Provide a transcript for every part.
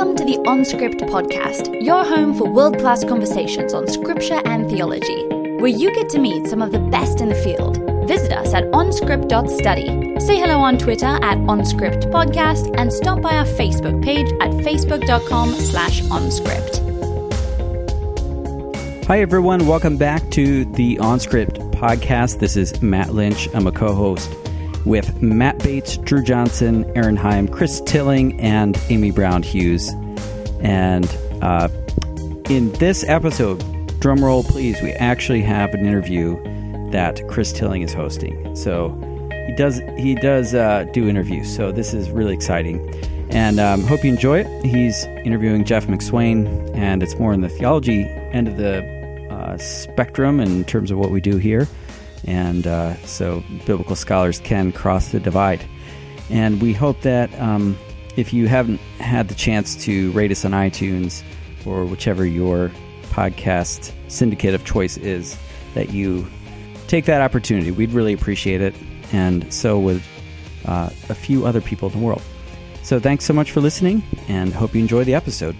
Welcome to the OnScript Podcast, your home for world-class conversations on scripture and theology, where you get to meet some of the best in the field. Visit us at onscript.study. Say hello on Twitter at OnScript Podcast and stop by our Facebook page at facebook.com/onscript. Hi, everyone. Welcome back to the OnScript Podcast. This is Matt Lynch. I'm a co-host with Matt Bates, Drew Johnson, Aaron Heim, Chris Tilling, and Amy Brown-Hughes. And in this episode, drumroll please, we actually have an interview that Chris Tilling is hosting. So he does do interviews. So this is really exciting. And hope you enjoy it. He's interviewing Jeff McSwain, and it's more in the theology end of the spectrum in terms of what we do here. And so biblical scholars can cross the divide. And we hope that if you haven't had the chance to rate us on iTunes or whichever your podcast syndicate of choice is, that you take that opportunity. We'd really appreciate it. And so would a few other people in the world. So thanks so much for listening, and hope you enjoy the episode.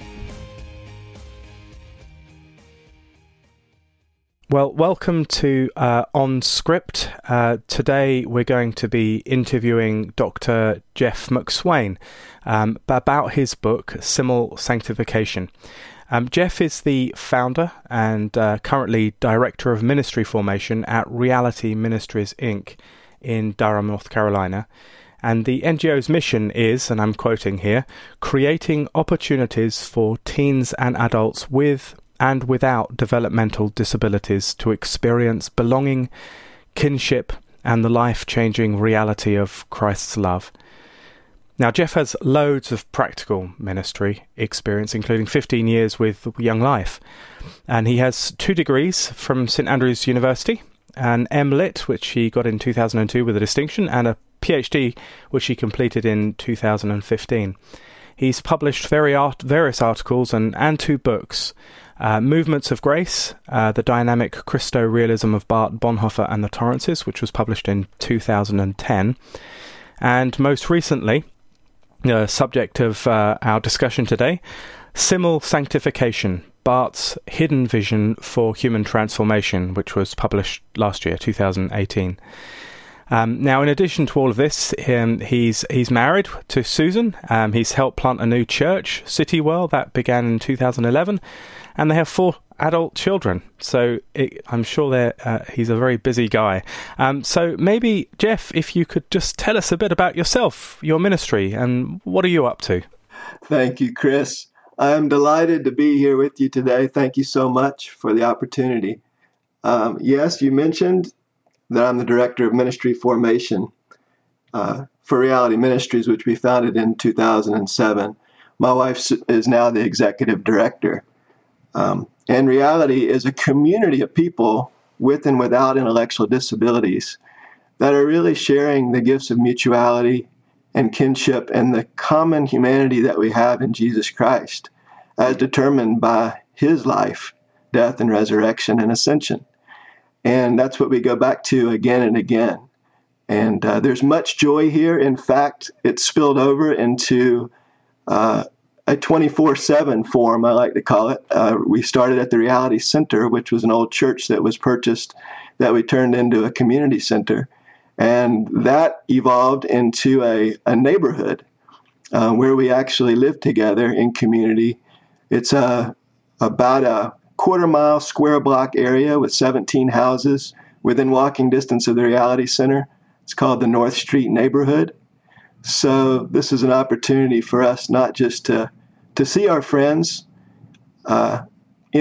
Well, welcome to OnScript. Today we're going to be interviewing Dr. Jeff McSwain about his book, Simul Sanctification. Jeff is the founder and currently director of ministry formation at Reality Ministries Inc. in Durham, North Carolina. And the NGO's mission is, and I'm quoting here, creating opportunities for teens and adults with and without developmental disabilities to experience belonging, kinship, and the life-changing reality of Christ's love. Now, Jeff has loads of practical ministry experience, including 15 years with Young Life. And he has 2 degrees from St. Andrews University, an MLit, which he got in 2002 with a distinction, and a PhD, which he completed in 2015. He's published various articles and 2 books, Movements of Grace, The Dynamic Christo-Realism of Barth, Bonhoeffer and the Torrances, which was published in 2010. And most recently, the subject of our discussion today, Simul Sanctification, Barth's Hidden Vision for Human Transformation, which was published last year, 2018. Now, in addition to all of this, he's married to Susan. He's helped plant a new church, Citywell, that began in 2011. And they have 4 adult children. So I'm sure he's a very busy guy. So maybe, Jeff, if you could just tell us a bit about yourself, your ministry, and what are you up to? Thank you, Chris. I'm delighted to be here with you today. Thank you so much for the opportunity. Yes, you mentioned that I'm the Director of Ministry Formation for Reality Ministries, which we founded in 2007. My wife is now the Executive Director. And Reality is a community of people with and without intellectual disabilities that are really sharing the gifts of mutuality and kinship and the common humanity that we have in Jesus Christ as determined by his life, death, and resurrection and ascension. And that's what we go back to again and again. And there's much joy here. In fact, it's spilled over into a 24/7 form, I like to call it. We started at the Reality Center, which was an old church that was purchased that we turned into a community center. And that evolved into a neighborhood where we actually live together in community. It's about a quarter-mile square block area with 17 houses within walking distance of the Reality Center. It's called the North Street Neighborhood. So this is an opportunity for us not just to see our friends in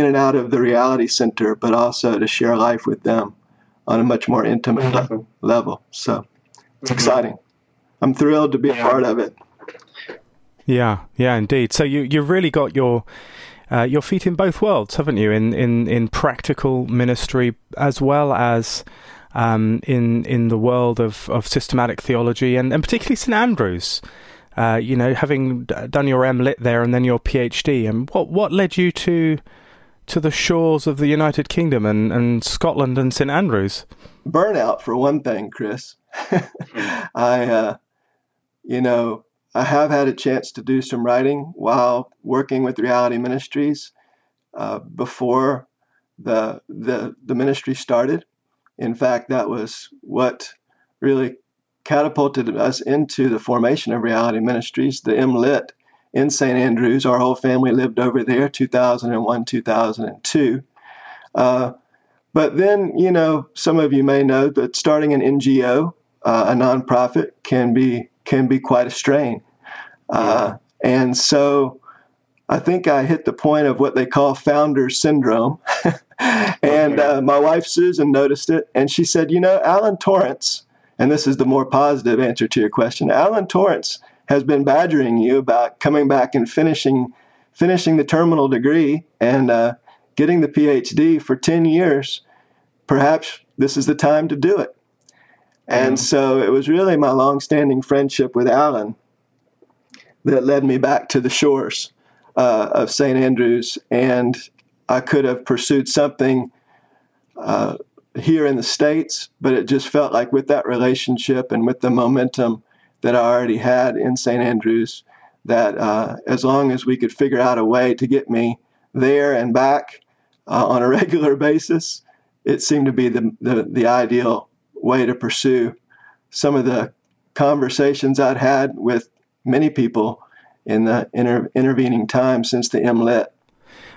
and out of the Reality Center, but also to share life with them on a much more intimate level. So it's exciting. I'm thrilled to be a part of it. Yeah, indeed. So you've really got your feet in both worlds, haven't you? In practical ministry as well as in the world of systematic theology, and particularly St. Andrews. Having done your MLit there and then your PhD, and what led you to the shores of the United Kingdom and Scotland and St. Andrews? Burnout, for one thing, Chris. I I have had a chance to do some writing while working with Reality Ministries before the ministry started. In fact, that was what really catapulted us into the formation of Reality Ministries, the MLIT in St. Andrews. Our whole family lived over there, 2001, 2002. But then, you know, some of you may know that starting an NGO, a nonprofit, can be quite a strain. And so I think I hit the point of what they call founder syndrome. And my wife, Susan, noticed it. And she said, you know, Alan Torrance, and this is the more positive answer to your question, Alan Torrance has been badgering you about coming back and finishing the terminal degree and getting the PhD for 10 years. Perhaps this is the time to do it. And so it was really my longstanding friendship with Alan that led me back to the shores of St. Andrews. And I could have pursued something here in the States, but it just felt like with that relationship and with the momentum that I already had in St. Andrews, that as long as we could figure out a way to get me there and back on a regular basis, it seemed to be the ideal way to pursue some of the conversations I'd had with many people in the intervening time since the MLIT.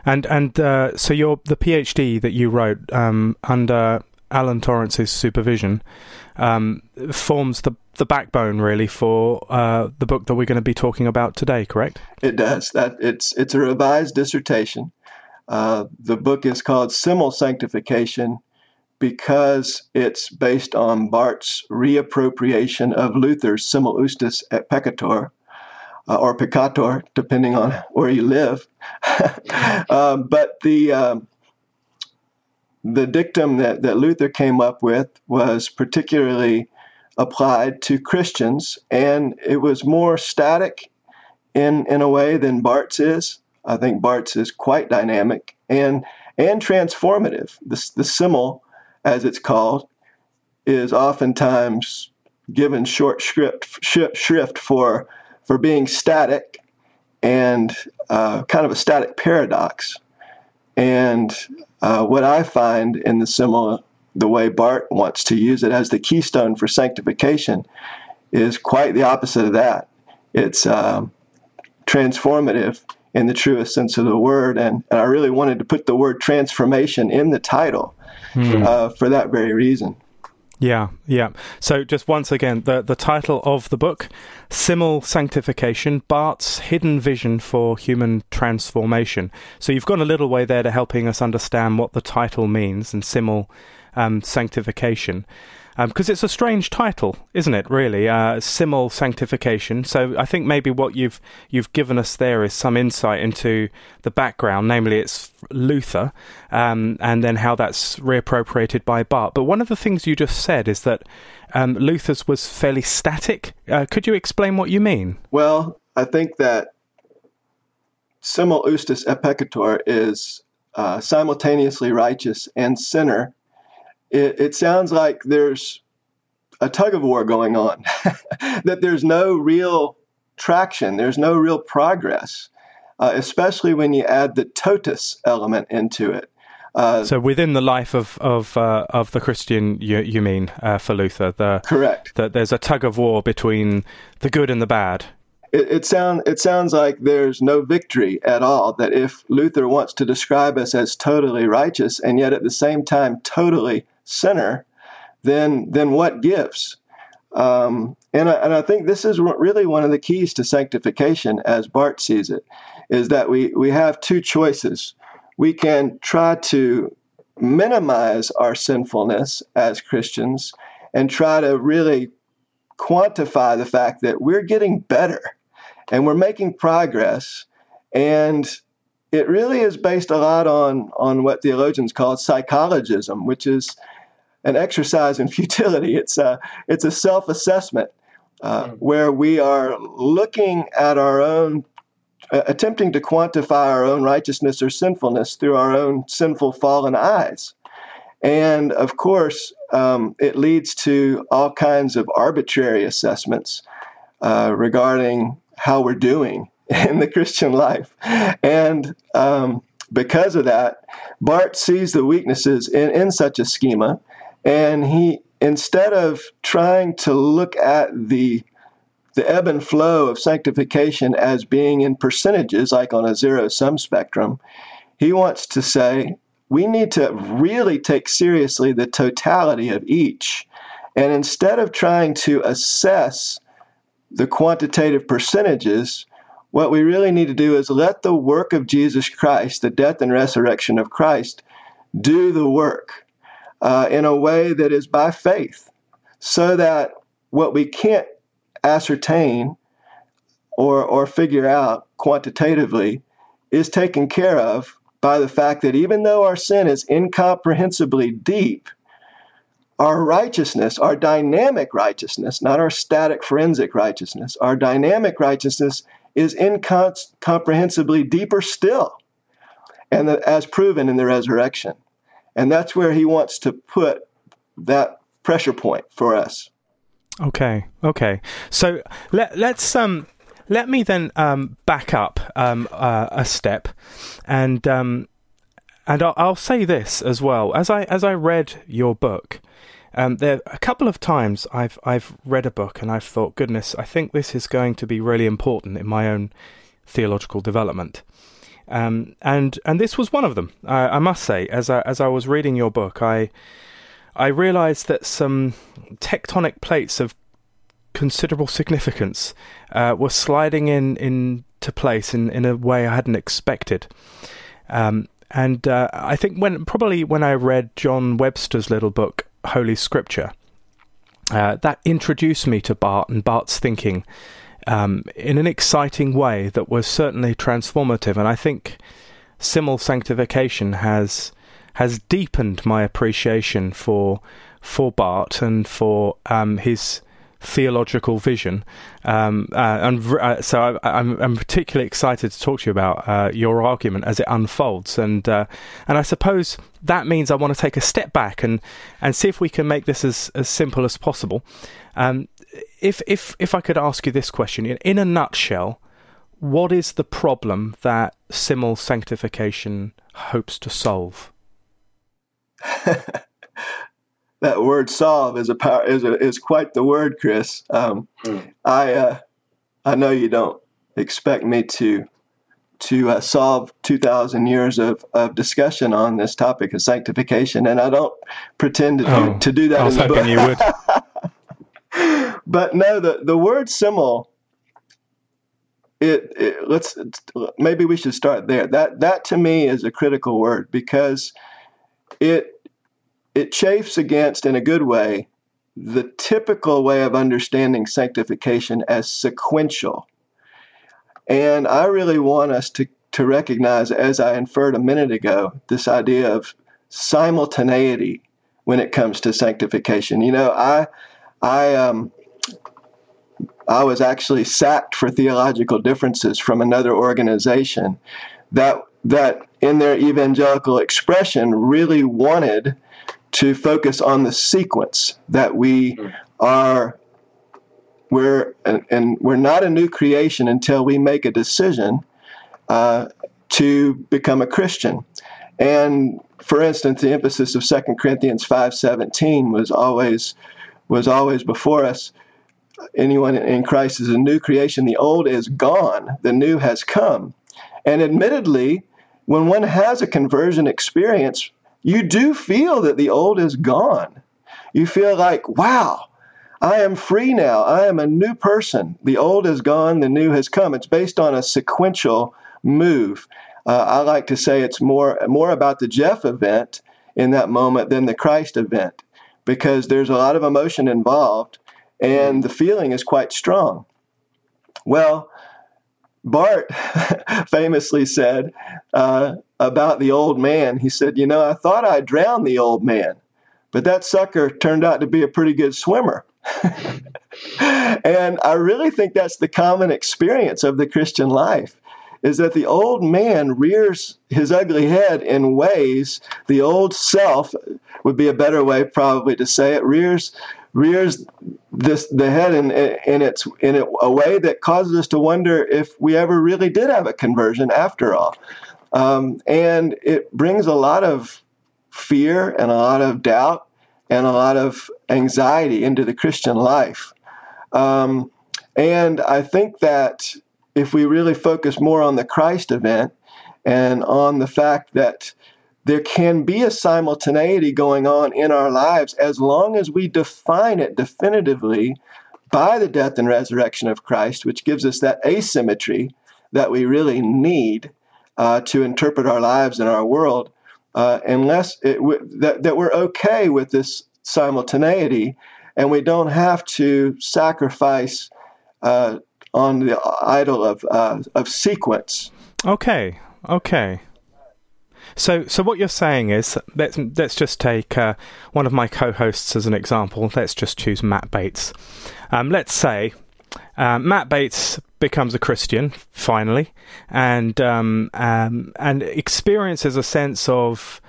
And so the PhD that you wrote under Alan Torrance's supervision forms the backbone really for the book that we're going to be talking about today, correct? It does. It's a revised dissertation. The book is called Simul Sanctification, because it's based on Barth's reappropriation of Luther's Simul Iustus et Peccator, or Peccator, depending on where you live. But the dictum that Luther came up with was particularly applied to Christians, and it was more static in a way than Barth's is. I think Barth's is quite dynamic and transformative. The Simul, as it's called, is oftentimes given short shrift for being static and kind of a static paradox. And what I find in the Simul, the way Barth wants to use it as the keystone for sanctification, is quite the opposite of that. It's transformative in the truest sense of the word, and I really wanted to put the word transformation in the title for that very reason. Yeah. So just once again, the title of the book, Simul Sanctification, Barth's Hidden Vision for Human Transformation. So you've gone a little way there to helping us understand what the title means, and Simul Sanctification. Because it's a strange title, isn't it, really? Simul Sanctification. So I think maybe what you've given us there is some insight into the background, namely it's Luther, and then how that's reappropriated by Barth. But one of the things you just said is that Luther's was fairly static. Could you explain what you mean? Well, I think that Simul Iustus et Peccator is simultaneously righteous and sinner. It sounds like there's a tug of war going on, that there's no real traction, there's no real progress, especially when you add the totus element into it. So within the life of the Christian, you mean for Luther, correct? That there's a tug of war between the good and the bad. It sounds like there's no victory at all, that if Luther wants to describe us as totally righteous and yet at the same time totally sinner, then what gives? And I think this is really one of the keys to sanctification as Barth sees it, is that we have two choices. We can try to minimize our sinfulness as Christians and try to really quantify the fact that we're getting better. And we're making progress, and it really is based a lot on what theologians call psychologism, which is an exercise in futility. It's a self-assessment where we are looking at our own, attempting to quantify our own righteousness or sinfulness through our own sinful, fallen eyes. And, of course, it leads to all kinds of arbitrary assessments regarding how we're doing in the Christian life. And because of that, Barth sees the weaknesses in such a schema, and he, instead of trying to look at the ebb and flow of sanctification as being in percentages, like on a zero-sum spectrum, he wants to say, we need to really take seriously the totality of each. And instead of trying to assess the quantitative percentages, what we really need to do is let the work of Jesus Christ, the death and resurrection of Christ, do the work in a way that is by faith, so that what we can't ascertain or figure out quantitatively is taken care of by the fact that even though our sin is incomprehensibly deep, our righteousness, our dynamic righteousness, not our static forensic righteousness, our dynamic righteousness is incomprehensibly deeper still, and as proven in the resurrection. And that's where he wants to put that pressure point for us. Okay. So let me then back up a step, and I'll say this as well. As I read your book, there a couple of times I've read a book and I've thought, goodness, I think this is going to be really important in my own theological development. And this was one of them. I must say, as I was reading your book, I realised that some tectonic plates of considerable significance were sliding into place in a way I hadn't expected. And I think when I read John Webster's little book, Holy Scripture, that introduced me to Barth and Barth's thinking in an exciting way that was certainly transformative. And I think Simul Sanctification has deepened my appreciation for Barth and for his theological vision. So I'm particularly excited to talk to you about your argument as it unfolds. And I suppose that means I want to take a step back and see if we can make this as simple as possible. If I could ask you this question, in a nutshell, what is the problem that Simul Sanctification hopes to solve? That word "solve" is quite the word, Chris. I know you don't expect me to solve 2,000 years of discussion on this topic of sanctification, and I don't pretend to do that. I was hoping you would. But no, the word "simul." Maybe we should start there. That to me is a critical word because it chafes against, in a good way, the typical way of understanding sanctification as sequential. And I really want us to recognize, as I inferred a minute ago, this idea of simultaneity when it comes to sanctification. You know, I was actually sacked for theological differences from another organization that in their evangelical expression really wanted to focus on the sequence that we're not a new creation until we make a decision to become a Christian. And for instance, the emphasis of 2 Corinthians 5:17 was always before us. Anyone in Christ is a new creation. The old is gone. The new has come. And admittedly, when one has a conversion experience, you do feel that the old is gone. You feel like, wow, I am free now. I am a new person. The old is gone. The new has come. It's based on a sequential move. I like to say it's more about the Jeff event in that moment than the Christ event, because there's a lot of emotion involved, and the feeling is quite strong. Well, Barth famously said about the old man, he said, you know, I thought I drowned the old man, but that sucker turned out to be a pretty good swimmer. And I really think that's the common experience of the Christian life, is that the old man rears his ugly head in ways, the old self would be a better way probably to say it, rears rears the head in a way that causes us to wonder if we ever really did have a conversion after all. And it brings a lot of fear and a lot of doubt and a lot of anxiety into the Christian life. And I think that if we really focus more on the Christ event and on the fact that there can be a simultaneity going on in our lives as long as we define it definitively by the death and resurrection of Christ, which gives us that asymmetry that we really need to interpret our lives and our world, unless we're okay with this simultaneity and we don't have to sacrifice on the idol of sequence. Okay. So what you're saying is, let's just take one of my co-hosts as an example. Let's just choose Matt Bates. Let's say Matt Bates becomes a Christian finally, and experiences a sense of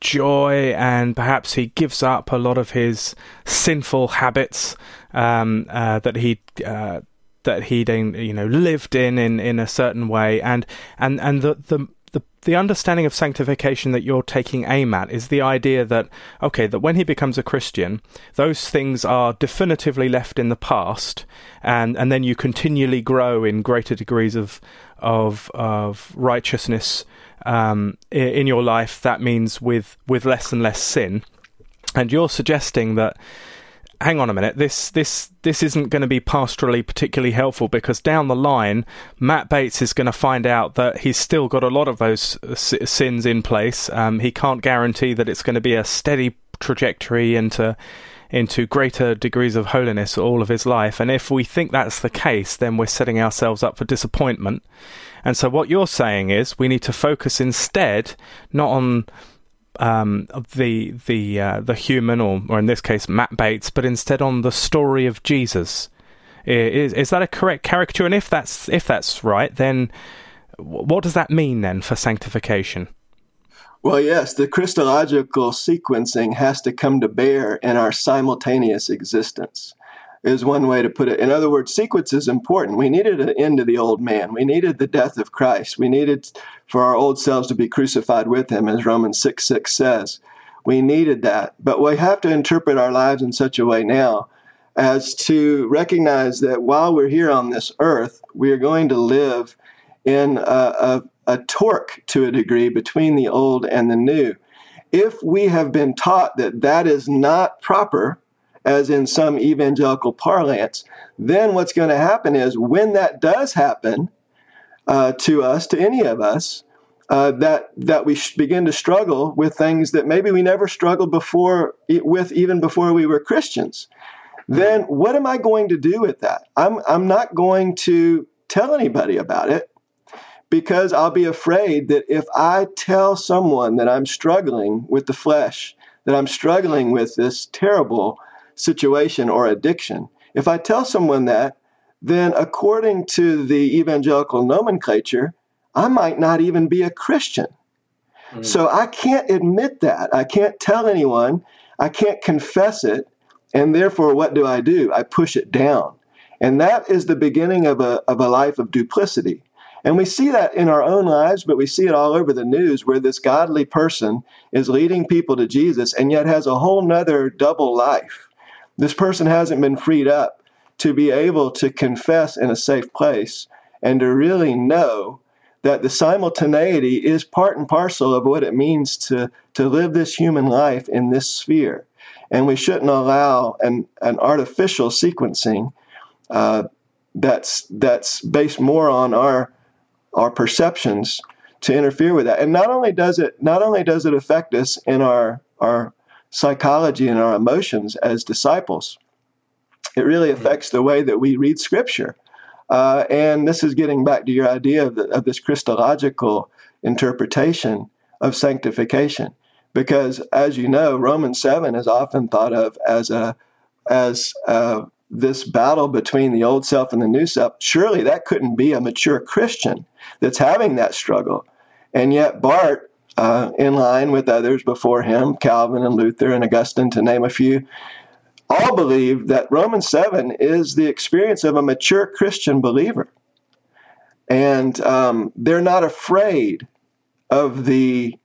joy, and perhaps he gives up a lot of his sinful habits that he'd lived in a certain way, and the understanding of sanctification that you're taking aim at is the idea that when he becomes a Christian, those things are definitively left in the past, and then you continually grow in greater degrees of righteousness in your life. That means with less and less sin. And you're suggesting that, hang on a minute, this isn't going to be pastorally particularly helpful, because down the line, Matt Bates is going to find out that he's still got a lot of those sins in place. He can't guarantee that it's going to be a steady trajectory into greater degrees of holiness all of his life. And if we think that's the case, then we're setting ourselves up for disappointment. And so what you're saying is we need to focus instead not on the human, or in this case Matt Bates, but instead on the story of Jesus. Is that a correct caricature? And if that's right, then what does that mean then for sanctification? Well, yes, the Christological sequencing has to come to bear in our simultaneous existence, is one way to put it. In other words, sequence is important. We needed an end to the old man. We needed the death of Christ. We needed for our old selves to be crucified with him, as Romans 6:6 says. We needed that. But we have to interpret our lives in such a way now as to recognize that while we're here on this earth, we are going to live in a torque to a degree between the old and the new. If we have been taught that is not proper, as in some evangelical parlance, then what's going to happen is when that does happen to us, to any of us, that we begin to struggle with things that maybe we never struggled with even before we were Christians. Then what am I going to do with that? I'm not going to tell anybody about it, because I'll be afraid that if I tell someone that I'm struggling with the flesh, that I'm struggling with this terrible situation or addiction. If I tell someone that, then according to the evangelical nomenclature, I might not even be a Christian. Mm. So I can't admit that. I can't tell anyone. I can't confess it. And therefore, what do? I push it down. And that is the beginning of a life of duplicity. And we see that in our own lives, but we see it all over the news, where this godly person is leading people to Jesus and yet has a whole nother double life. This person hasn't been freed up to be able to confess in a safe place and to really know that the simultaneity is part and parcel of what it means to live this human life in this sphere. And we shouldn't allow an artificial sequencing that's based more on our perceptions to interfere with that. And not only does it affect us in our psychology and our emotions as disciples, it really affects the way that we read Scripture. And this is getting back to your idea of this Christological interpretation of sanctification, because as you know, Romans 7 is often thought of as this battle between the old self and the new self. Surely that couldn't be a mature Christian that's having that struggle. And yet Barth, in line with others before him, Calvin and Luther and Augustine, to name a few, all believe that Romans 7 is the experience of a mature Christian believer. And they're not afraid of the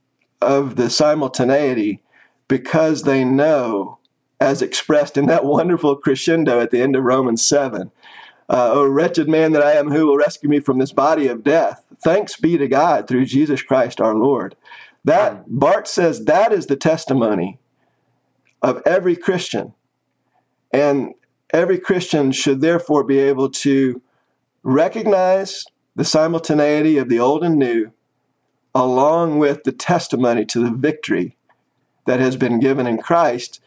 simultaneity because they know, as expressed in that wonderful crescendo at the end of Romans 7, "O wretched man that I am, who will rescue me from this body of death? Thanks be to God through Jesus Christ our Lord." That, Barth says, that is the testimony of every Christian. And every Christian should therefore be able to recognize the simultaneity of the old and new, along with the testimony to the victory that has been given in Christ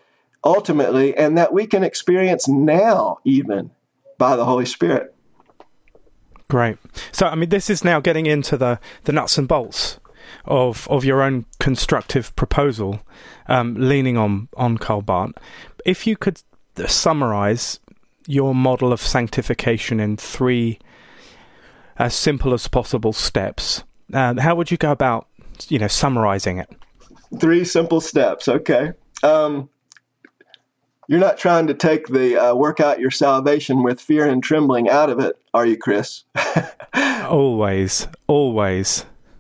ultimately, and that we can experience now even by the Holy Spirit. Great. So, I mean, this is now getting into the nuts and bolts of your own constructive proposal, leaning on Karl Barth. If you could summarize your model of sanctification in three as simple as possible steps, how would you go about, summarizing it? Three simple steps. Okay. You're not trying to take the work out your salvation with fear and trembling out of it, are you, Chris? Always.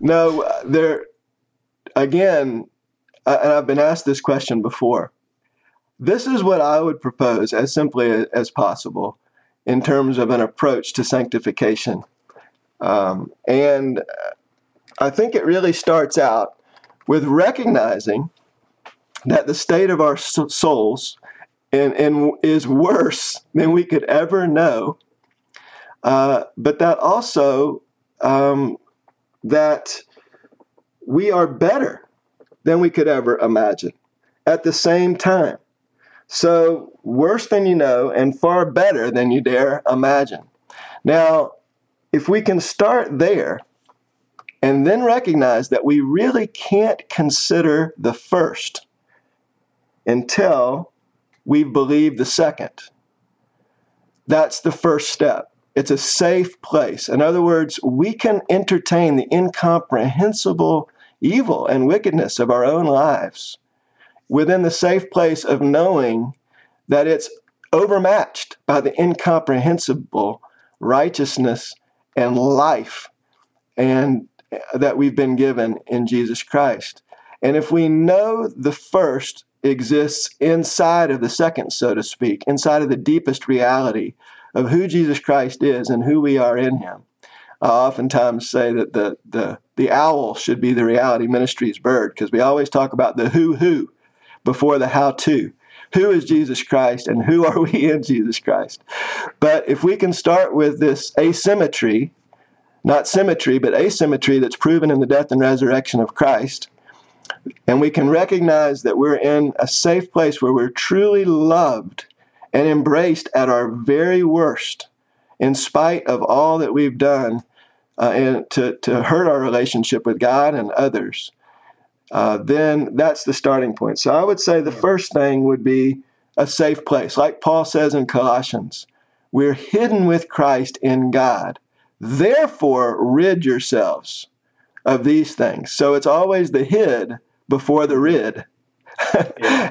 No, and I've been asked this question before. This is what I would propose as simply as possible in terms of an approach to sanctification. And I think it really starts out with recognizing that the state of our souls is worse than we could ever know, but that also that we are better than we could ever imagine at the same time. So worse than you know and far better than you dare imagine. Now, if we can start there and then recognize that we really can't consider the first until we believe the second, that's the first step. It's a safe place. In other words, we can entertain the incomprehensible evil and wickedness of our own lives within the safe place of knowing that it's overmatched by the incomprehensible righteousness and life and that we've been given in Jesus Christ. And if we know the first exists inside of the second, so to speak, inside of the deepest reality of who Jesus Christ is and who we are in him. I oftentimes say that the owl should be the Reality Ministries bird, because we always talk about the who before the how-to. Who is Jesus Christ and who are we in Jesus Christ? But if we can start with this asymmetry, not symmetry, but asymmetry that's proven in the death and resurrection of Christ, and we can recognize that we're in a safe place where we're truly loved and embraced at our very worst, in spite of all that we've done and to hurt our relationship with God and others, then that's the starting point. So I would say the first thing would be a safe place. Like Paul says in Colossians, we're hidden with Christ in God. Therefore, rid yourselves of these things. So it's always the hid before the rid.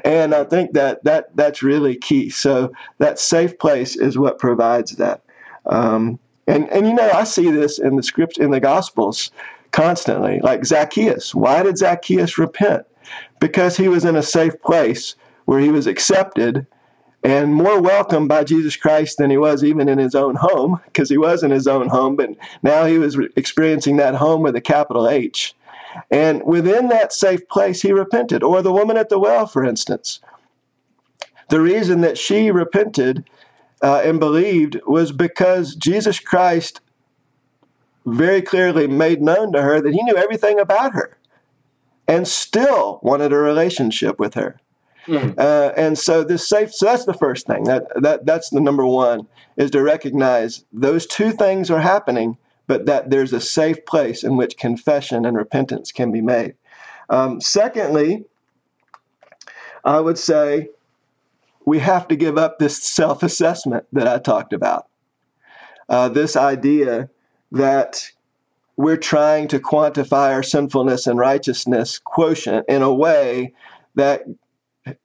And I think that's really key. So that safe place is what provides that. I see this in the script, in the Gospels constantly, like Zacchaeus. Why did Zacchaeus repent? Because he was in a safe place where he was accepted and more welcomed by Jesus Christ than he was even in his own home, because he was in his own home, but now he was experiencing that home with a capital H. And within that safe place, he repented. Or the woman at the well, for instance. The reason that she repented and believed was because Jesus Christ very clearly made known to her that he knew everything about her and still wanted a relationship with her. So that's the first thing. That's the number one, is to recognize those two things are happening, but that there's a safe place in which confession and repentance can be made. Secondly, I would say we have to give up this self-assessment that I talked about. This idea that we're trying to quantify our sinfulness and righteousness quotient in a way that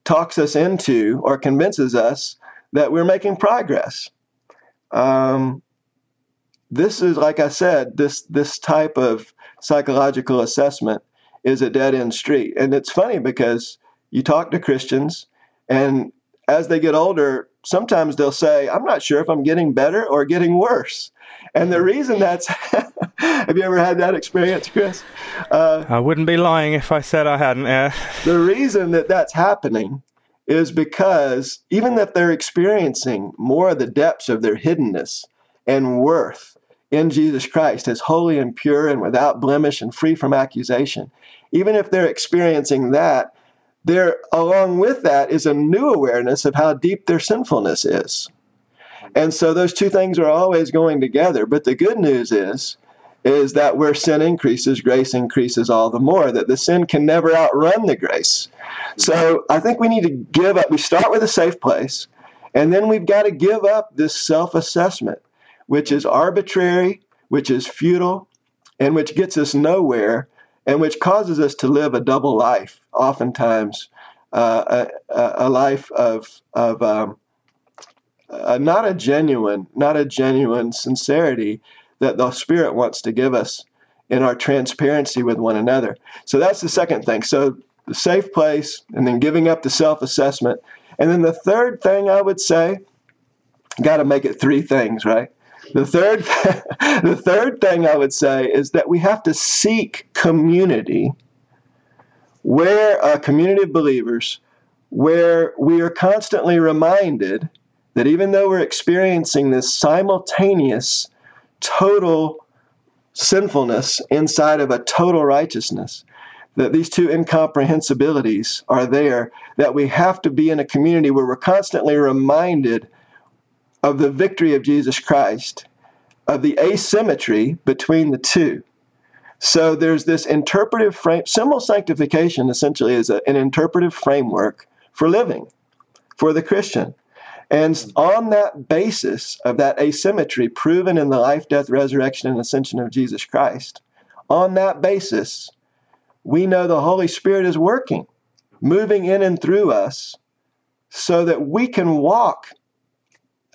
talks us into or convinces us that we're making progress. This is, like I said, this type of psychological assessment is a dead-end street. And it's funny because you talk to Christians, and as they get older, sometimes they'll say, I'm not sure if I'm getting better or getting worse. And the reason that's, have you ever had that experience, Chris? I wouldn't be lying if I said I hadn't. Yeah. The reason that that's happening is because even if they're experiencing more of the depths of their hiddenness and worth in Jesus Christ as holy and pure and without blemish and free from accusation, even if they're experiencing that, there, along with that, is a new awareness of how deep their sinfulness is. And so those two things are always going together. But the good news is that where sin increases, grace increases all the more, that the sin can never outrun the grace. So I think we need to give up. We start with a safe place, and then we've got to give up this self-assessment, which is arbitrary, which is futile, and which gets us nowhere, and which causes us to live a double life, oftentimes a life of not a genuine sincerity that the Spirit wants to give us in our transparency with one another. So that's the second thing. So the safe place, and then giving up the self-assessment. And then the third thing I would say, got to make it three things, right? The third thing I would say is that we have to seek community, where a community of believers, where we are constantly reminded that even though we're experiencing this simultaneous total sinfulness inside of a total righteousness, that these two incomprehensibilities are there, that we have to be in a community where we're constantly reminded of the victory of Jesus Christ, of the asymmetry between the two. So there's this interpretive frame. Simul sanctification essentially is an interpretive framework for living, for the Christian. And on that basis of that asymmetry proven in the life, death, resurrection, and ascension of Jesus Christ, on that basis, we know the Holy Spirit is working, moving in and through us so that we can walk.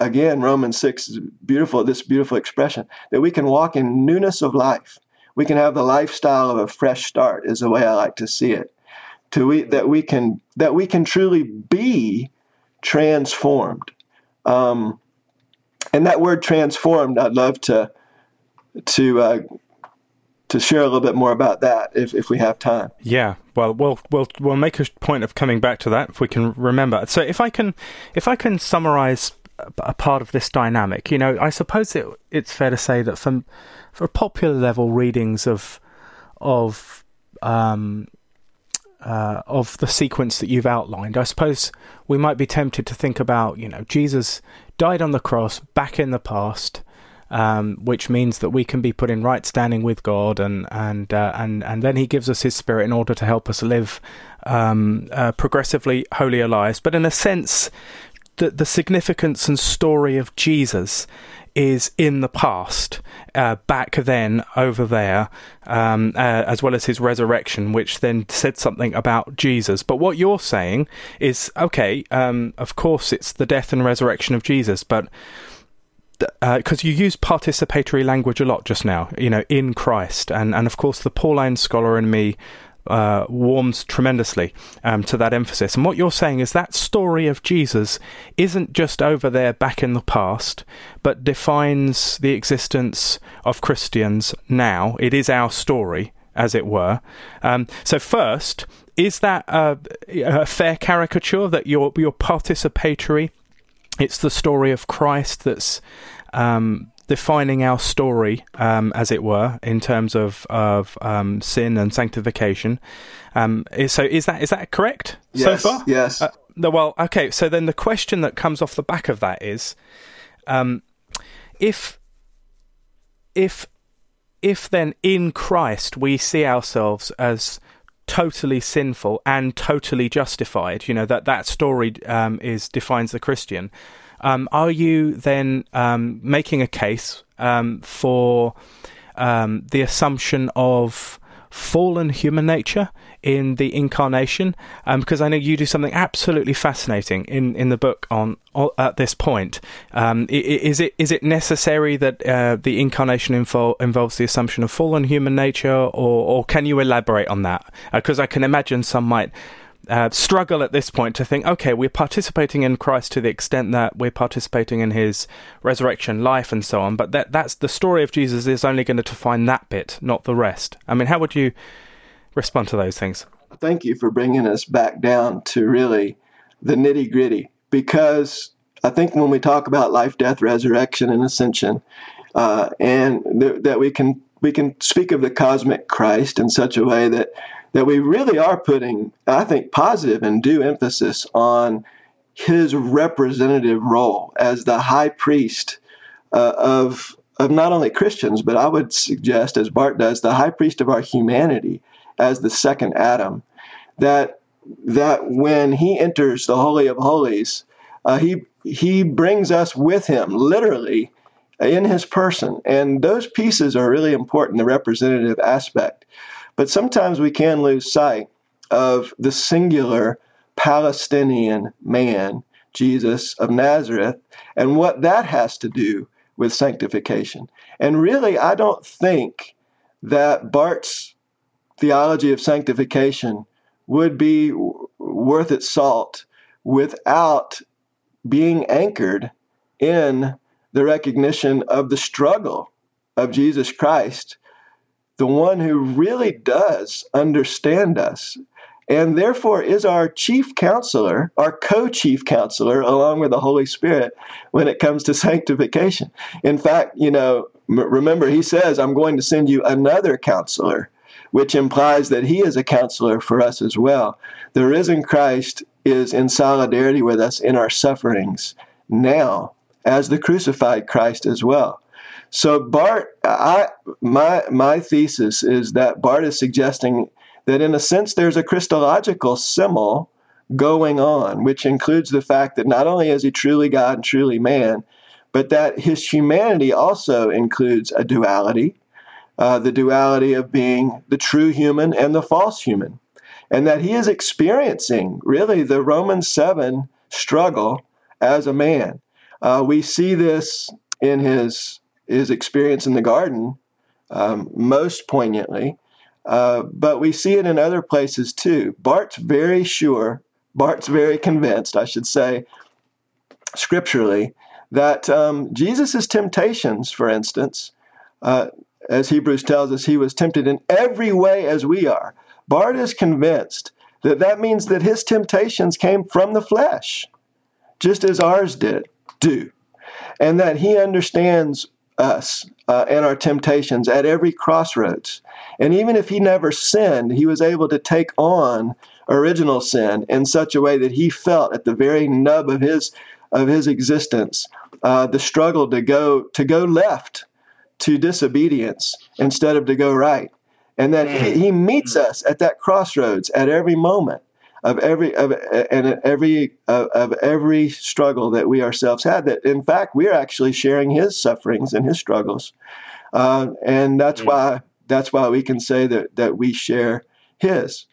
Again, Romans 6 is beautiful, this beautiful expression, that we can walk in newness of life. We can have the lifestyle of a fresh start is the way I like to see it. That we can truly be transformed. And that word transformed, I'd love to share a little bit more about that if we have time. Yeah, well, we'll make a point of coming back to that if we can remember. So if I can summarize a part of this dynamic, you know, I suppose it's fair to say that for popular level readings of the sequence that you've outlined, I suppose we might be tempted to think about, you know, Jesus died on the cross back in the past, which means that we can be put in right standing with God, and then he gives us his Spirit in order to help us live progressively holier lives. But in a sense, that the significance and story of Jesus is in the past, back then, over there, as well as his resurrection, which then said something about Jesus. But what you're saying is, okay, of course it's the death and resurrection of Jesus, but because you use participatory language a lot just now, you know, in Christ. And of course the Pauline scholar in me warms tremendously to that emphasis. And what you're saying is that story of Jesus isn't just over there back in the past, but defines the existence of Christians now. It is our story, as it were. So first, is that a fair caricature, that you're participatory? It's the story of Christ that's defining our story, as it were, in terms of sin and sanctification. So is that correct so far? Yes. Well, okay. So then the question that comes off the back of that is, if then in Christ we see ourselves as totally sinful and totally justified, you know, that story defines the Christian. Are you then making a case for the assumption of fallen human nature in the incarnation, because I know you do something absolutely fascinating in the book on at this point. Is it necessary that the incarnation involves the assumption of fallen human nature, or can you elaborate on that? Because I can imagine some might struggle at this point to think, okay, we're participating in Christ to the extent that we're participating in his resurrection life and so on, but that's the story of Jesus is only going to define that bit, not the rest. I mean, how would you respond to those things? Thank you for bringing us back down to really the nitty-gritty, because I think when we talk about life, death, resurrection, and ascension, that we can speak of the cosmic Christ in such a way that we really are putting, I think, positive and due emphasis on his representative role as the high priest of not only Christians, but I would suggest, as Barth does, the high priest of our humanity as the second Adam, that when he enters the Holy of Holies, he brings us with him, literally, in his person. And those pieces are really important, the representative aspect. But sometimes we can lose sight of the singular Palestinian man, Jesus of Nazareth, and what that has to do with sanctification. And really, I don't think that Barth's theology of sanctification would be worth its salt without being anchored in the recognition of the struggle of Jesus Christ, the one who really does understand us, and therefore is our chief counselor, our co-chief counselor, along with the Holy Spirit, when it comes to sanctification. In fact, remember, he says, I'm going to send you another counselor, which implies that he is a counselor for us as well. The risen Christ is in solidarity with us in our sufferings now, as the crucified Christ as well. So Barth, my thesis is that Barth is suggesting that in a sense there's a Christological simul going on, which includes the fact that not only is he truly God and truly man, but that his humanity also includes a duality, the duality of being the true human and the false human, and that he is experiencing really the Romans 7 struggle as a man. We see this in his experience in the garden most poignantly, but we see it in other places too. Barth's very convinced, I should say, scripturally, that Jesus' temptations, for instance, as Hebrews tells us, he was tempted in every way as we are. Barth is convinced that means that his temptations came from the flesh, just as ours do, and that he understands us and our temptations at every crossroads. And even if he never sinned, he was able to take on original sin in such a way that he felt at the very nub of his existence the struggle to go left to disobedience instead of to go right. And that he meets us at that crossroads at every moment of every struggle that we ourselves had, that in fact we're actually sharing his sufferings and his struggles, and that's why we can say that we share his.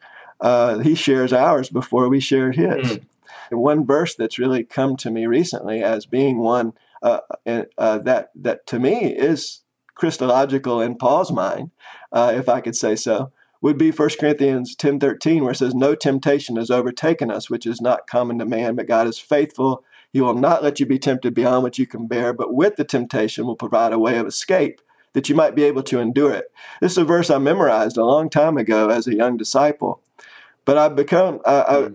He shares ours before we share his. Mm-hmm. One verse that's really come to me recently as being one that to me is Christological in Paul's mind, if I could say so, would be 1 Corinthians 10:13, where it says, no temptation has overtaken us, which is not common to man, but God is faithful. He will not let you be tempted beyond what you can bear, but with the temptation will provide a way of escape that you might be able to endure it. This is a verse I memorized a long time ago as a young disciple, but I've become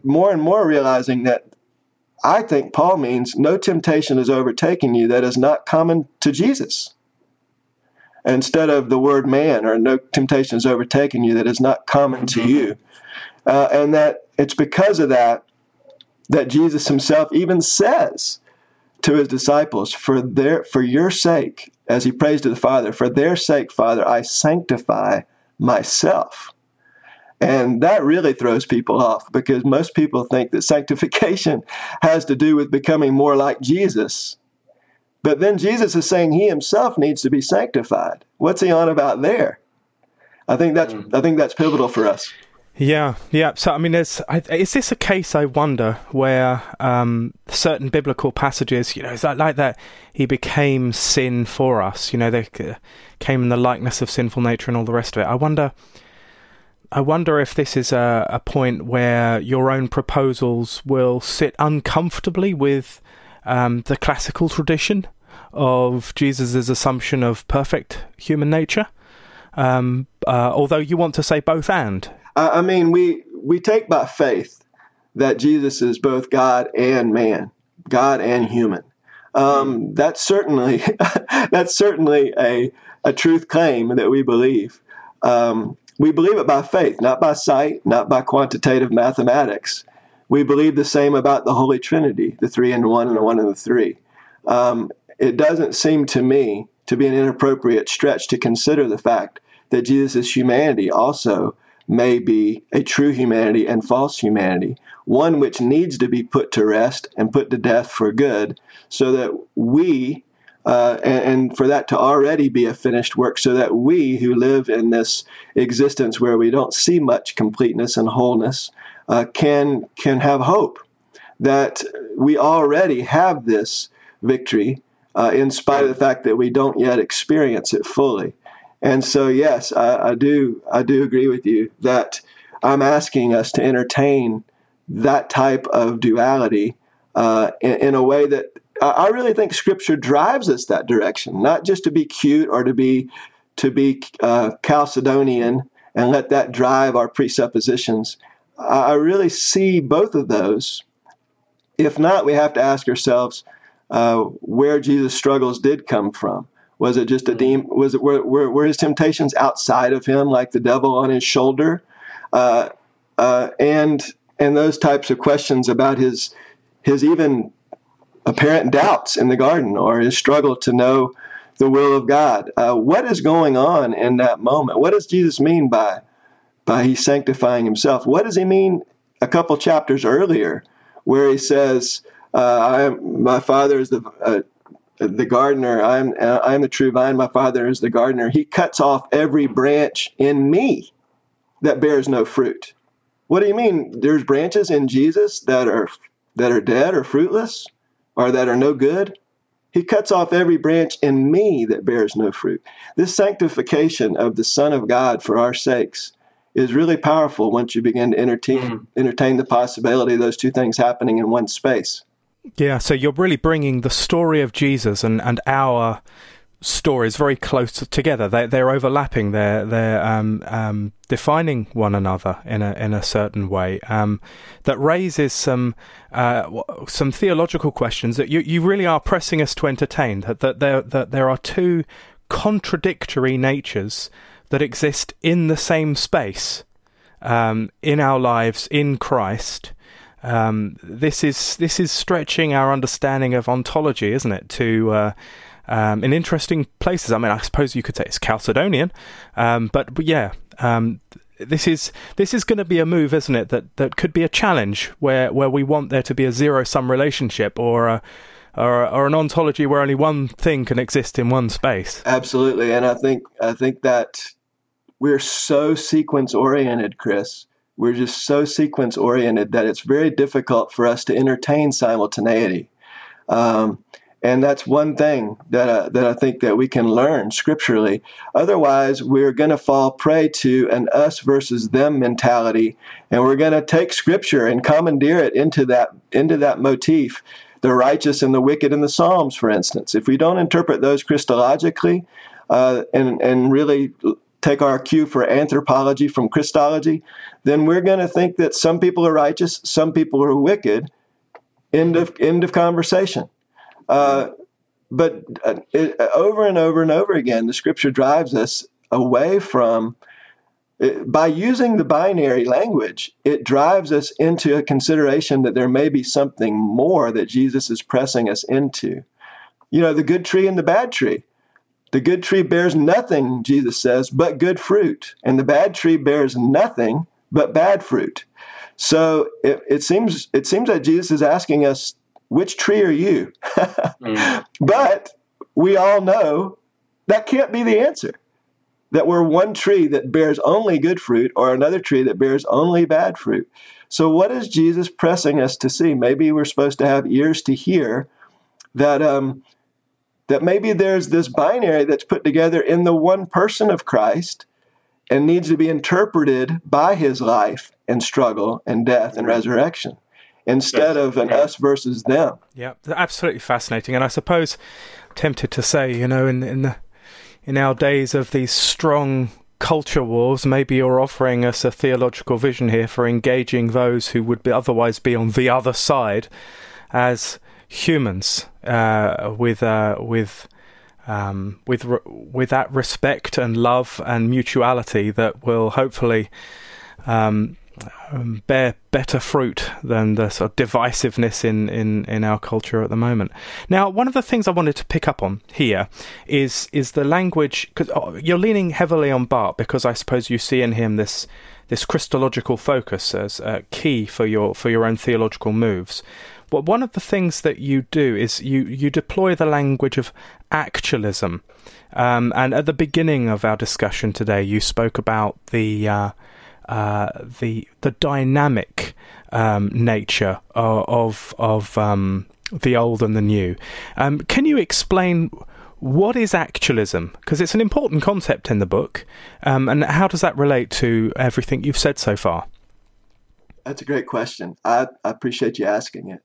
more and more realizing that I think Paul means no temptation has overtaken you that is not common to Jesus, instead of the word man, or no temptation has overtaken you that is not common to you. And that it's because of that Jesus himself even says to his disciples, for your sake, as he prays to the Father, for their sake, Father, I sanctify myself. And that really throws people off, because most people think that sanctification has to do with becoming more like Jesus. But then Jesus is saying he himself needs to be sanctified. What's he on about there? I think that's pivotal for us. Yeah. So, I mean, is this a case, I wonder, where certain biblical passages, you know, is that like that he became sin for us, you know, they came in the likeness of sinful nature and all the rest of it. I wonder if this is a point where your own proposals will sit uncomfortably with the classical tradition of Jesus's assumption of perfect human nature, although you want to say both and. I mean, we take by faith that Jesus is both God and man, God and human. That's certainly a truth claim that we believe. We believe it by faith, not by sight, not by quantitative mathematics. We believe the same about the Holy Trinity, the three in one and the one in the three. It doesn't seem to me to be an inappropriate stretch to consider the fact that Jesus' humanity also may be a true humanity and false humanity, one which needs to be put to rest and put to death for good, so that we, and for that to already be a finished work, so that we who live in this existence where we don't see much completeness and wholeness can have hope that we already have this victory in spite of the fact that we don't yet experience it fully. And so, yes, I do agree with you that I'm asking us to entertain that type of duality in a way that I really think Scripture drives us that direction, not just to be cute or to be Chalcedonian and let that drive our presuppositions. I really see both of those. If not, we have to ask ourselves, where Jesus' struggles did come from. Was it just a demon? Were his temptations outside of him, like the devil on his shoulder, and those types of questions about his even apparent doubts in the garden, or his struggle to know the will of God? What is going on in that moment? What does Jesus mean by he's sanctifying himself? What does he mean a couple chapters earlier, where he says, my father is the gardener. I am the true vine. My father is the gardener. He cuts off every branch in me that bears no fruit. What do you mean? There's branches in Jesus that are dead or fruitless, or that are no good? He cuts off every branch in me that bears no fruit. This sanctification of the Son of God for our sakes is really powerful once you begin to entertain the possibility of those two things happening in one space. Yeah, so you're really bringing the story of Jesus and our stories very close together. They're overlapping. They're defining one another in a certain way. That raises some theological questions that you really are pressing us to entertain. That there are two contradictory natures that exist in the same space, in our lives in Christ. This is stretching our understanding of ontology, isn't it, to in interesting places. I mean, I suppose you could say it's Chalcedonian, but this is going to be a move, isn't it, that could be a challenge where we want there to be a zero-sum relationship or an ontology where only one thing can exist in one space. Absolutely, and I think that we're so sequence-oriented, Chris. We're just so sequence-oriented that it's very difficult for us to entertain simultaneity. And that's one thing that I think that we can learn scripturally. Otherwise, we're going to fall prey to an us versus them mentality, and we're going to take Scripture and commandeer it into that motif, the righteous and the wicked in the Psalms, for instance. If we don't interpret those Christologically and really take our cue for anthropology from Christology, then we're going to think that some people are righteous, some people are wicked. End of conversation. But over and over and over again, the Scripture drives us away from, by using the binary language, it drives us into a consideration that there may be something more that Jesus is pressing us into. You know, the good tree and the bad tree. The good tree bears nothing, Jesus says, but good fruit. And the bad tree bears nothing but bad fruit. So it seems that Jesus is asking us, which tree are you? But we all know that can't be the answer. that we're one tree that bears only good fruit or another tree that bears only bad fruit. So what is Jesus pressing us to see? Maybe we're supposed to have ears to hear that that maybe there's this binary that's put together in the one person of Christ and needs to be interpreted by his life and struggle and death and resurrection instead of an us versus them. Yeah, absolutely fascinating. And I suppose I'm tempted to say, you know, in our days of these strong culture wars, maybe you're offering us a theological vision here for engaging those who would be otherwise be on the other side as humans with that respect and love and mutuality that will hopefully bear better fruit than the sort of divisiveness in our culture at the moment. Now, one of the things I wanted to pick up on here is the language, because you're leaning heavily on Barth, because I suppose you see in him this Christological focus as key for your own theological moves. But one of the things that you do is you deploy the language of actualism, and at the beginning of our discussion today, you spoke about the dynamic nature of the old and the new. Can you explain what is actualism? Because it's an important concept in the book, and how does that relate to everything you've said so far? That's a great question. I appreciate you asking it.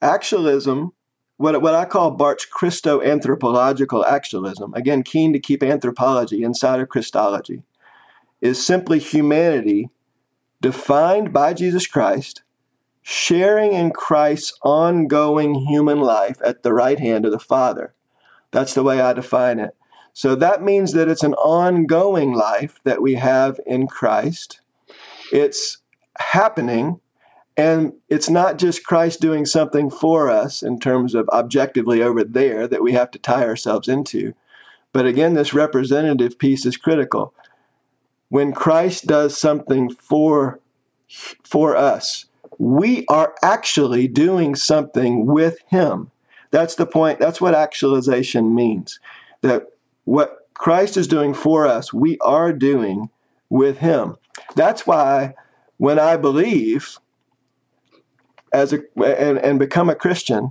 Actualism, what I call Barth's Christo-anthropological actualism, again, keen to keep anthropology inside of Christology, is simply humanity defined by Jesus Christ, sharing in Christ's ongoing human life at the right hand of the Father. That's the way I define it. So that means that it's an ongoing life that we have in Christ. It's happening, and it's not just Christ doing something for us in terms of objectively over there that we have to tie ourselves into. But again, this representative piece is critical. When Christ does something for us, we are actually doing something with him. That's the point. That's what actualization means, that what Christ is doing for us, we are doing with him. That's why when I believe and become a Christian,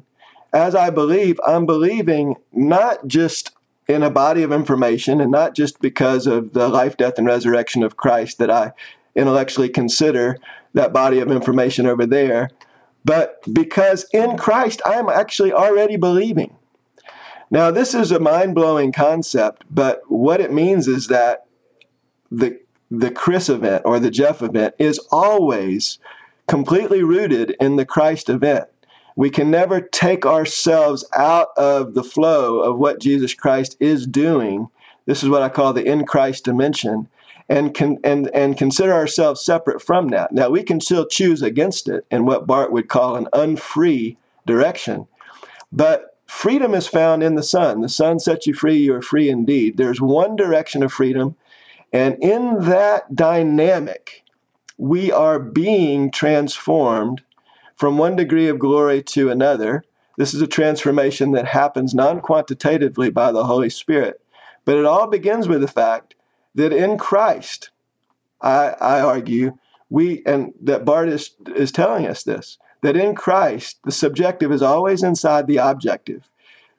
as I believe, I'm believing not just in a body of information, and not just because of the life, death, and resurrection of Christ that I intellectually consider that body of information over there, but because in Christ I'm actually already believing. Now, this is a mind-blowing concept, but what it means is that the Chris event or the Jeff event is always completely rooted in the Christ event. We can never take ourselves out of the flow of what Jesus Christ is doing. This is what I call the in Christ dimension, and consider ourselves separate from that. Now, we can still choose against it in what Barth would call an unfree direction. But freedom is found in the Son. The Son sets you free, you are free indeed. There's one direction of freedom, and in that dynamic, we are being transformed from one degree of glory to another. This is a transformation that happens non-quantitatively by the Holy Spirit. But it all begins with the fact that in Christ, I argue, and that Barth is telling us this, that in Christ, the subjective is always inside the objective.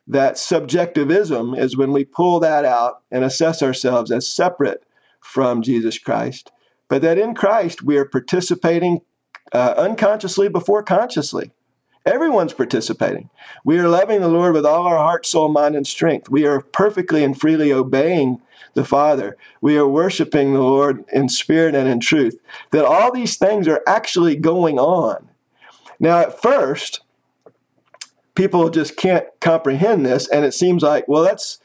That subjectivism is when we pull that out and assess ourselves as separate from Jesus Christ. But that in Christ, we are participating unconsciously before consciously. Everyone's participating. We are loving the Lord with all our heart, soul, mind, and strength. We are perfectly and freely obeying the Father. We are worshiping the Lord in spirit and in truth. That all these things are actually going on. Now, at first, people just can't comprehend this, and it seems like, well, that's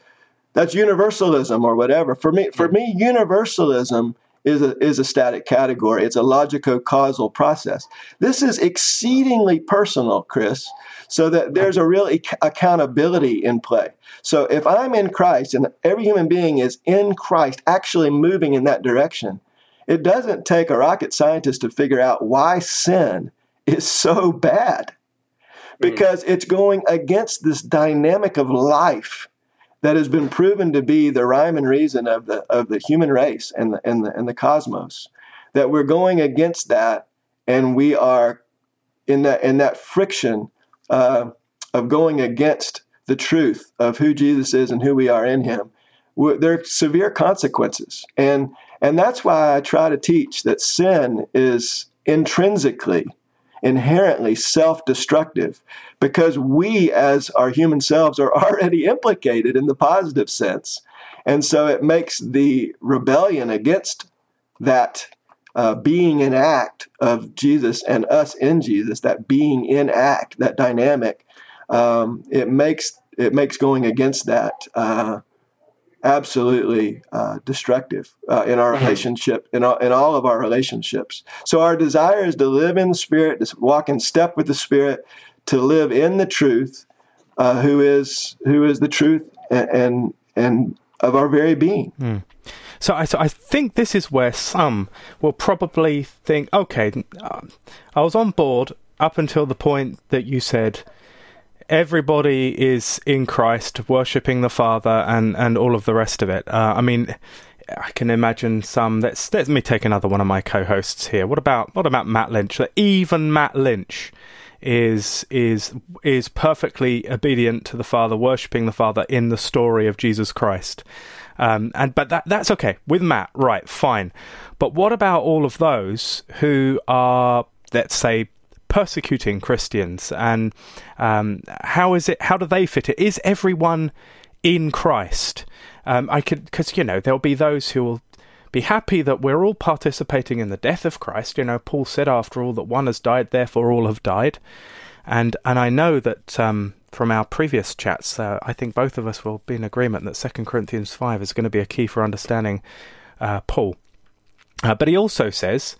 universalism or whatever. For me, universalism is a static category. It's a logico-causal process. This is exceedingly personal, Chris, so that there's a real accountability in play. So if I'm in Christ, and every human being is in Christ, actually moving in that direction, it doesn't take a rocket scientist to figure out why sin is so bad, because it's going against this dynamic of life that has been proven to be the rhyme and reason of the human race and the cosmos, that we're going against that, and we are in that friction of going against the truth of who Jesus is and who we are in him. There are severe consequences. And that's why I try to teach that sin is intrinsically, inherently self-destructive, because we as our human selves are already implicated in the positive sense. And so it makes the rebellion against that being in act of Jesus and us in Jesus, that being in act, that dynamic, it makes going against that absolutely destructive in our relationship, in all of our relationships. So our desire is to live in the Spirit, to walk in step with the Spirit, to live in the truth, who is the truth and of our very being. Mm. So I think this is where some will probably think, okay, I was on board up until the point that you said, everybody is in Christ, worshipping the Father, and all of the rest of it. I mean, I can imagine some. Let me take another one of my co-hosts here. What about Matt Lynch? That even Matt Lynch is perfectly obedient to the Father, worshipping the Father in the story of Jesus Christ. But that's okay with Matt, right? Fine. But what about all of those who are, let's say, persecuting Christians, and how is it? How do they fit it? Is everyone in Christ? Because there'll be those who will be happy that we're all participating in the death of Christ. You know, Paul said, "After all, that one has died, therefore all have died." And I know that from our previous chats, I think both of us will be in agreement that 2 Corinthians 5 is going to be a key for understanding Paul. But he also says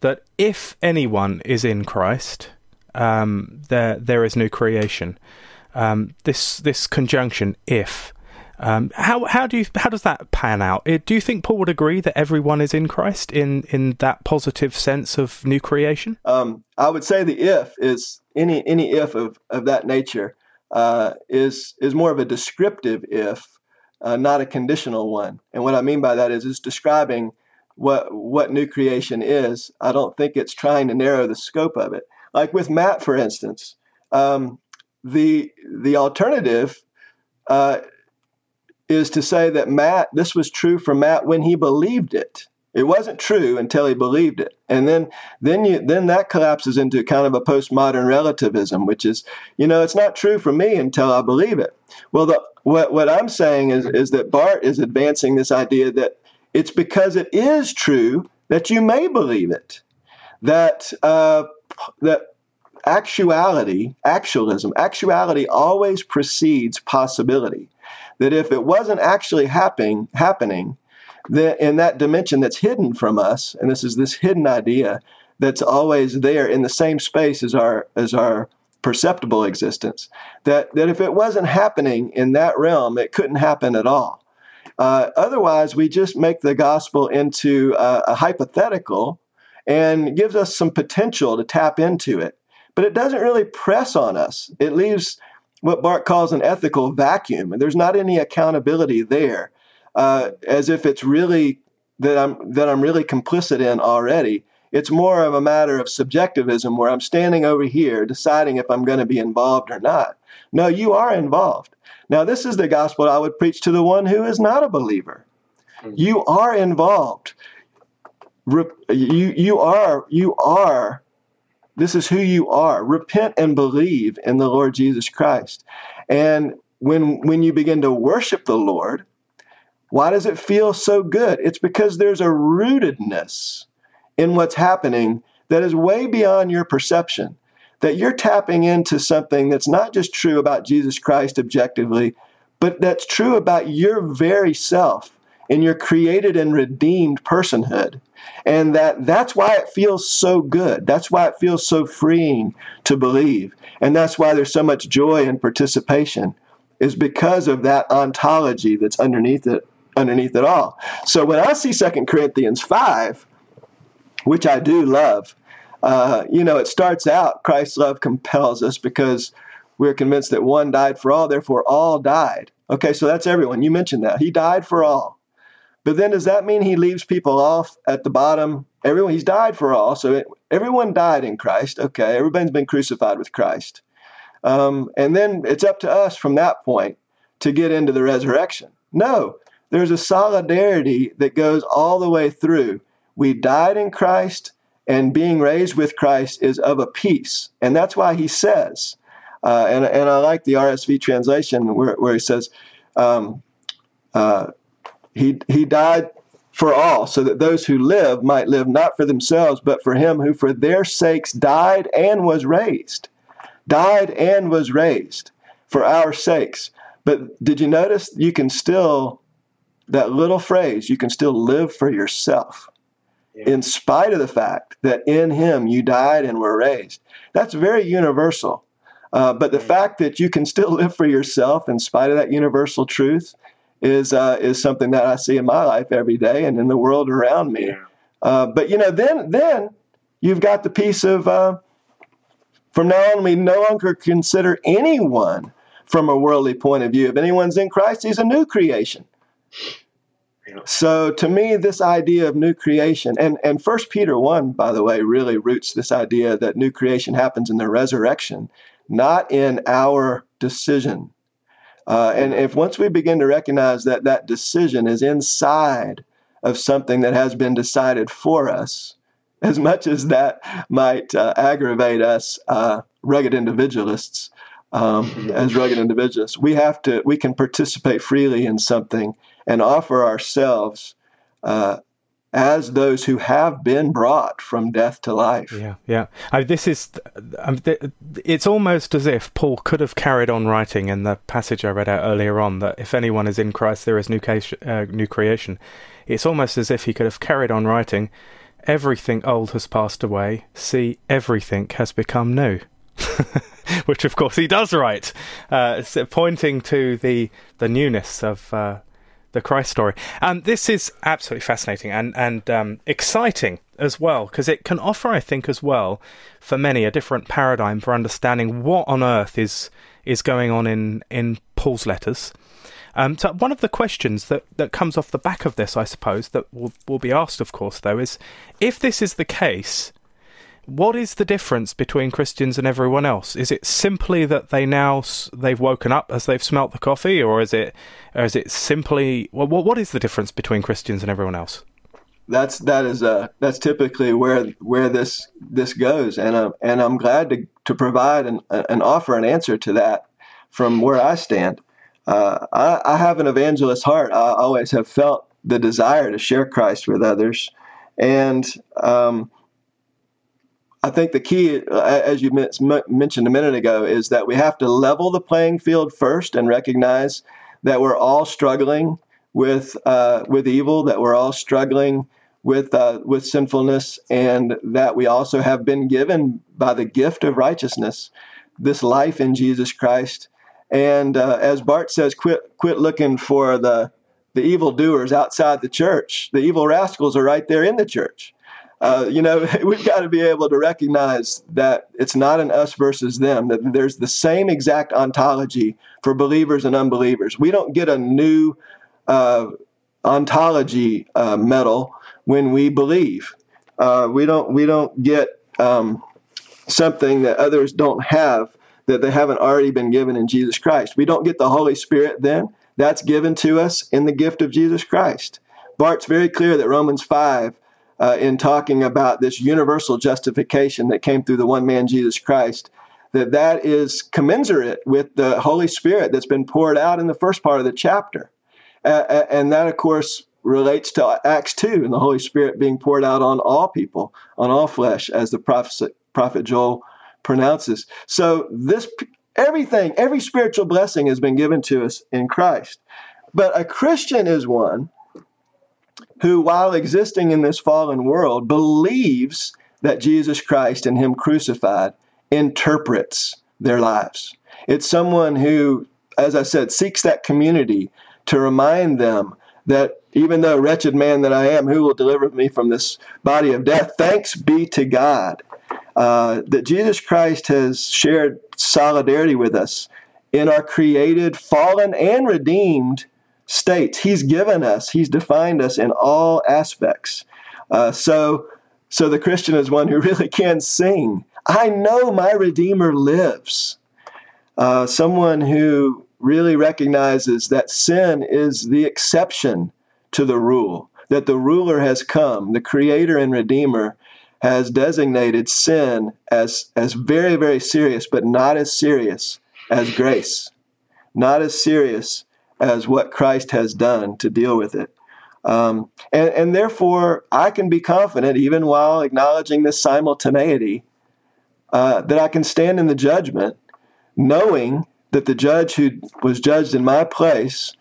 that if anyone is in Christ, there is new creation. This conjunction, if, how does that pan out? Do you think Paul would agree that everyone is in Christ in that positive sense of new creation? I would say the if is any if of that nature is more of a descriptive if, not a conditional one. And what I mean by that is it's describing what new creation is. I don't think it's trying to narrow the scope of it. Like with Matt, for instance, the alternative is to say that Matt, this was true for Matt when he believed it. It wasn't true until he believed it, and then that collapses into kind of a postmodern relativism, which is, it's not true for me until I believe it. Well, what I'm saying is that Barth is advancing this idea that it's because it is true that you may believe it, that actuality always precedes possibility, that if it wasn't actually happening, that in that dimension that's hidden from us, and this is this hidden idea that's always there in the same space as our perceptible existence, that if it wasn't happening in that realm, it couldn't happen at all. Otherwise, we just make the gospel into a hypothetical, and it gives us some potential to tap into it. But it doesn't really press on us. It leaves what Barth calls an ethical vacuum, and there's not any accountability there, as if it's really that I'm really complicit in already. It's more of a matter of subjectivism, where I'm standing over here deciding if I'm going to be involved or not. No, you are involved. Now, this is the gospel I would preach to the one who is not a believer. You are involved. You are. This is who you are. Repent and believe in the Lord Jesus Christ. And when you begin to worship the Lord, why does it feel so good? It's because there's a rootedness in what's happening that is way beyond your perception, that you're tapping into something that's not just true about Jesus Christ objectively, but that's true about your very self and your created and redeemed personhood. And that's why it feels so good. That's why it feels so freeing to believe. And that's why there's so much joy and participation, is because of that ontology that's underneath it all. So when I see 2 Corinthians 5, which I do love, it starts out, Christ's love compels us because We are convinced that one died for all, therefore all died. Okay, so that's everyone. You mentioned that. He died for all. But then does that mean he leaves people off at the bottom? Everyone, he's died for all. So everyone died in Christ. Okay, everybody's been crucified with Christ. And then it's up to us from that point to get into the resurrection. No, there's a solidarity that goes all the way through. We died in Christ, and being raised with Christ is of a piece. And that's why he says, and I like the RSV translation where he says, he died for all, so that those who live might live not for themselves, but for him who for their sakes died and was raised. Died and was raised for our sakes. But did you notice you can still, that little phrase, you can still live for yourself, in spite of the fact that in him you died and were raised. That's very universal. But the fact that you can still live for yourself in spite of that universal truth is something that I see in my life every day and in the world around me. But, you know, then you've got the piece of... From now on, we no longer consider anyone from a worldly point of view. If anyone's in Christ, he's a new creation. Yeah. So to me, this idea of new creation, and 1 Peter 1, by the way, really roots this idea that new creation happens in the resurrection, not in our decision. And if once we begin to recognize that that decision is inside of something that has been decided for us, as much as that might aggravate us, rugged individualists, we can participate freely in something and offer ourselves as those who have been brought from death to life. Yeah. It's almost as if Paul could have carried on writing in the passage I read out earlier on, that if anyone is in Christ, there is new creation. It's almost as if he could have carried on writing, everything old has passed away, see, everything has become new. Which, of course, he does write, pointing to the newness of the Christ story. And this is absolutely fascinating and exciting as well, because it can offer, I think, as well, for many, a different paradigm for understanding what on earth is going on in Paul's letters. So one of the questions that comes off the back of this, I suppose, that will be asked, of course, though, is if this is the case, what is the difference between Christians and everyone else? Is it simply that they've woken up as they've smelt the coffee, or is it simply what is the difference between Christians and everyone else? That's typically where this goes, and I'm glad to provide and offer an answer to that from where I stand. I have an evangelist heart. I always have felt the desire to share Christ with others. And I think the key, as you mentioned a minute ago, is that we have to level the playing field first and recognize that we're all struggling with evil, that we're all struggling with sinfulness, and that we also have been given by the gift of righteousness this life in Jesus Christ. And as Bart says, quit looking for the evildoers outside the church. The evil rascals are right there in the church. We've got to be able to recognize that it's not an us versus them, that there's the same exact ontology for believers and unbelievers. We don't get a new ontology medal when we believe. We don't get something that others don't have, that they haven't already been given in Jesus Christ. We don't get the Holy Spirit then. That's given to us in the gift of Jesus Christ. Bart's very clear that Romans 5, in talking about this universal justification that came through the one man, Jesus Christ, that is commensurate with the Holy Spirit that's been poured out in the first part of the chapter. And that, of course, relates to Acts 2 and the Holy Spirit being poured out on all people, on all flesh, as the prophet Joel pronounces. So every spiritual blessing has been given to us in Christ. But a Christian is one who, while existing in this fallen world, believes that Jesus Christ and him crucified interprets their lives. It's someone who, as I said, seeks that community to remind them that even though wretched man that I am, who will deliver me from this body of death? Thanks be to God. that Jesus Christ has shared solidarity with us in our created, fallen, and redeemed states. He's given us, he's defined us in all aspects. So the Christian is one who really can sing, I know my Redeemer lives. Someone who really recognizes that sin is the exception to the rule, that the ruler has come, the creator and redeemer has designated sin as very, very serious, but not as serious as grace, not as serious as what Christ has done to deal with it. And therefore, I can be confident, even while acknowledging this simultaneity, that I can stand in the judgment, knowing that the judge who was judged in my place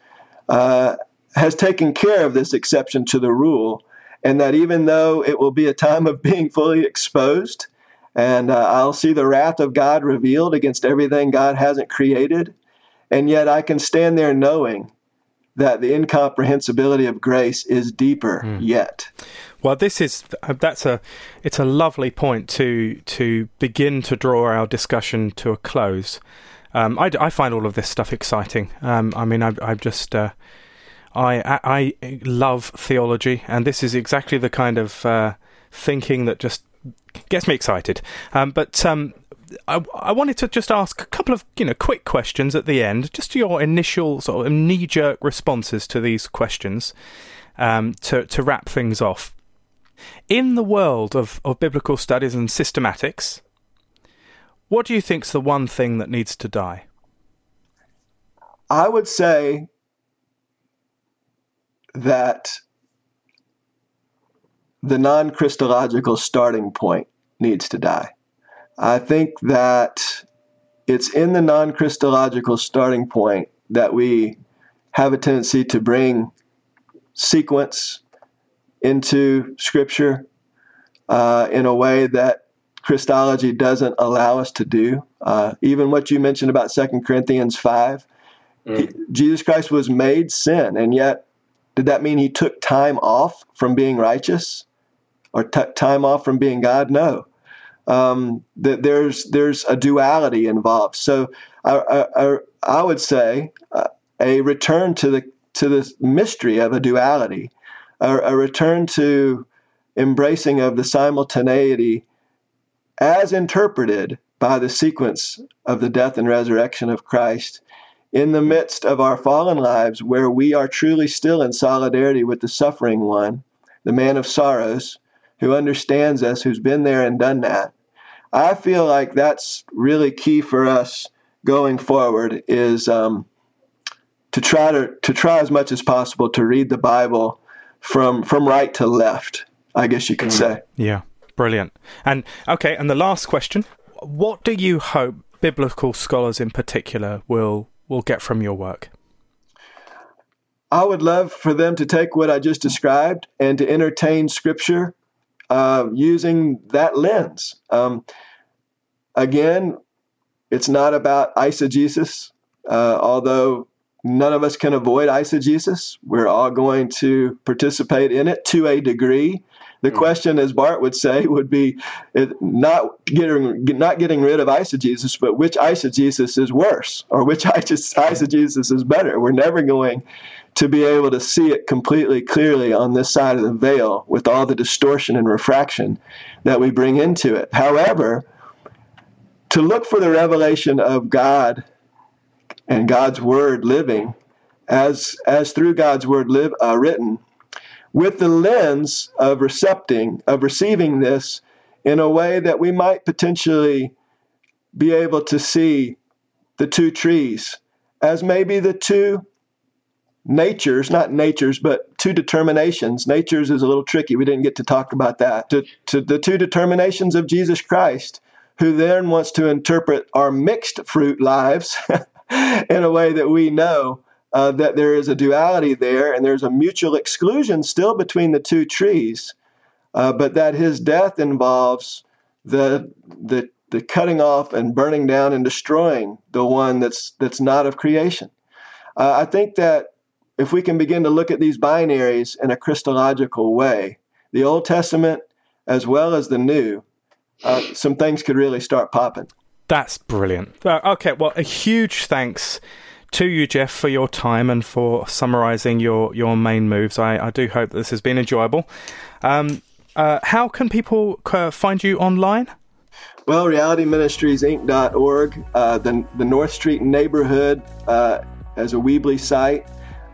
has taken care of this exception to the rule, and that even though it will be a time of being fully exposed, and I'll see the wrath of God revealed against everything God hasn't created, and yet I can stand there knowing that the incomprehensibility of grace is deeper yet. Well, it's a lovely point to begin to draw our discussion to a close. I find all of this stuff exciting. I love theology, and this is exactly the kind of thinking that just gets me excited. I wanted to just ask a couple of quick questions at the end, just your initial sort of knee-jerk responses to these questions to wrap things off. In the world of biblical studies and systematics, what do you think's the one thing that needs to die? I would say that the non-Christological starting point needs to die. I think that it's in the non-Christological starting point that we have a tendency to bring sequence into Scripture in a way that Christology doesn't allow us to do. Even what you mentioned about 2 Corinthians 5, Jesus Christ was made sin, and yet did that mean he took time off from being righteous or took time off from being God? No. There's a duality involved. So I would say a return to the mystery of a duality, a return to embracing of the simultaneity as interpreted by the sequence of the death and resurrection of Christ in the midst of our fallen lives, where we are truly still in solidarity with the suffering one, the man of sorrows, who understands us, who's been there and done that. I feel like that's really key for us going forward, is to try as much as possible to read the Bible from right to left, I guess you could say. Yeah, brilliant. And the last question, what do you hope biblical scholars in particular will get from your work? I would love for them to take what I just described and to entertain Scripture using that lens. Again, it's not about eisegesis, although none of us can avoid eisegesis. We're all going to participate in it to a degree. The question, as Bart would say, would be not getting rid of eisegesis, but which eisegesis is worse or which eisegesis is better. We're never going to be able to see it completely clearly on this side of the veil with all the distortion and refraction that we bring into it. However, to look for the revelation of God and God's Word living as through God's Word written, with the lens of receiving this in a way that we might potentially be able to see the two trees as maybe the two natures, not natures, but two determinations. Natures is a little tricky. We didn't get to talk about that. To the two determinations of Jesus Christ, who then wants to interpret our mixed fruit lives in a way that we know that there is a duality there, and there's a mutual exclusion still between the two trees, but that his death involves the cutting off and burning down and destroying the one that's not of creation. I think that if we can begin to look at these binaries in a Christological way, the Old Testament as well as the New, some things could really start popping. That's brilliant. Okay, well, a huge thanks to you, Jeff, for your time and for summarising your main moves. I do hope that this has been enjoyable. How can people find you online? Well, realityministriesinc.org, the North Street Neighborhood as a Weebly site,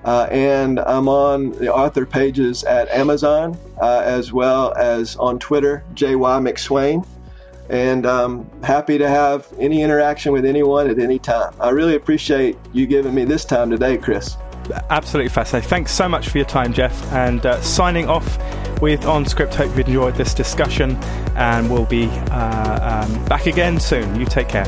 and I'm on the author pages at Amazon, as well as on Twitter, JY McSwain. And I'm happy to have any interaction with anyone at any time. I really appreciate you giving me this time today, Chris. Absolutely fascinating. Thanks so much for your time, Jeff. And signing off with OnScript. Hope you've enjoyed this discussion, and we'll be back again soon. You take care.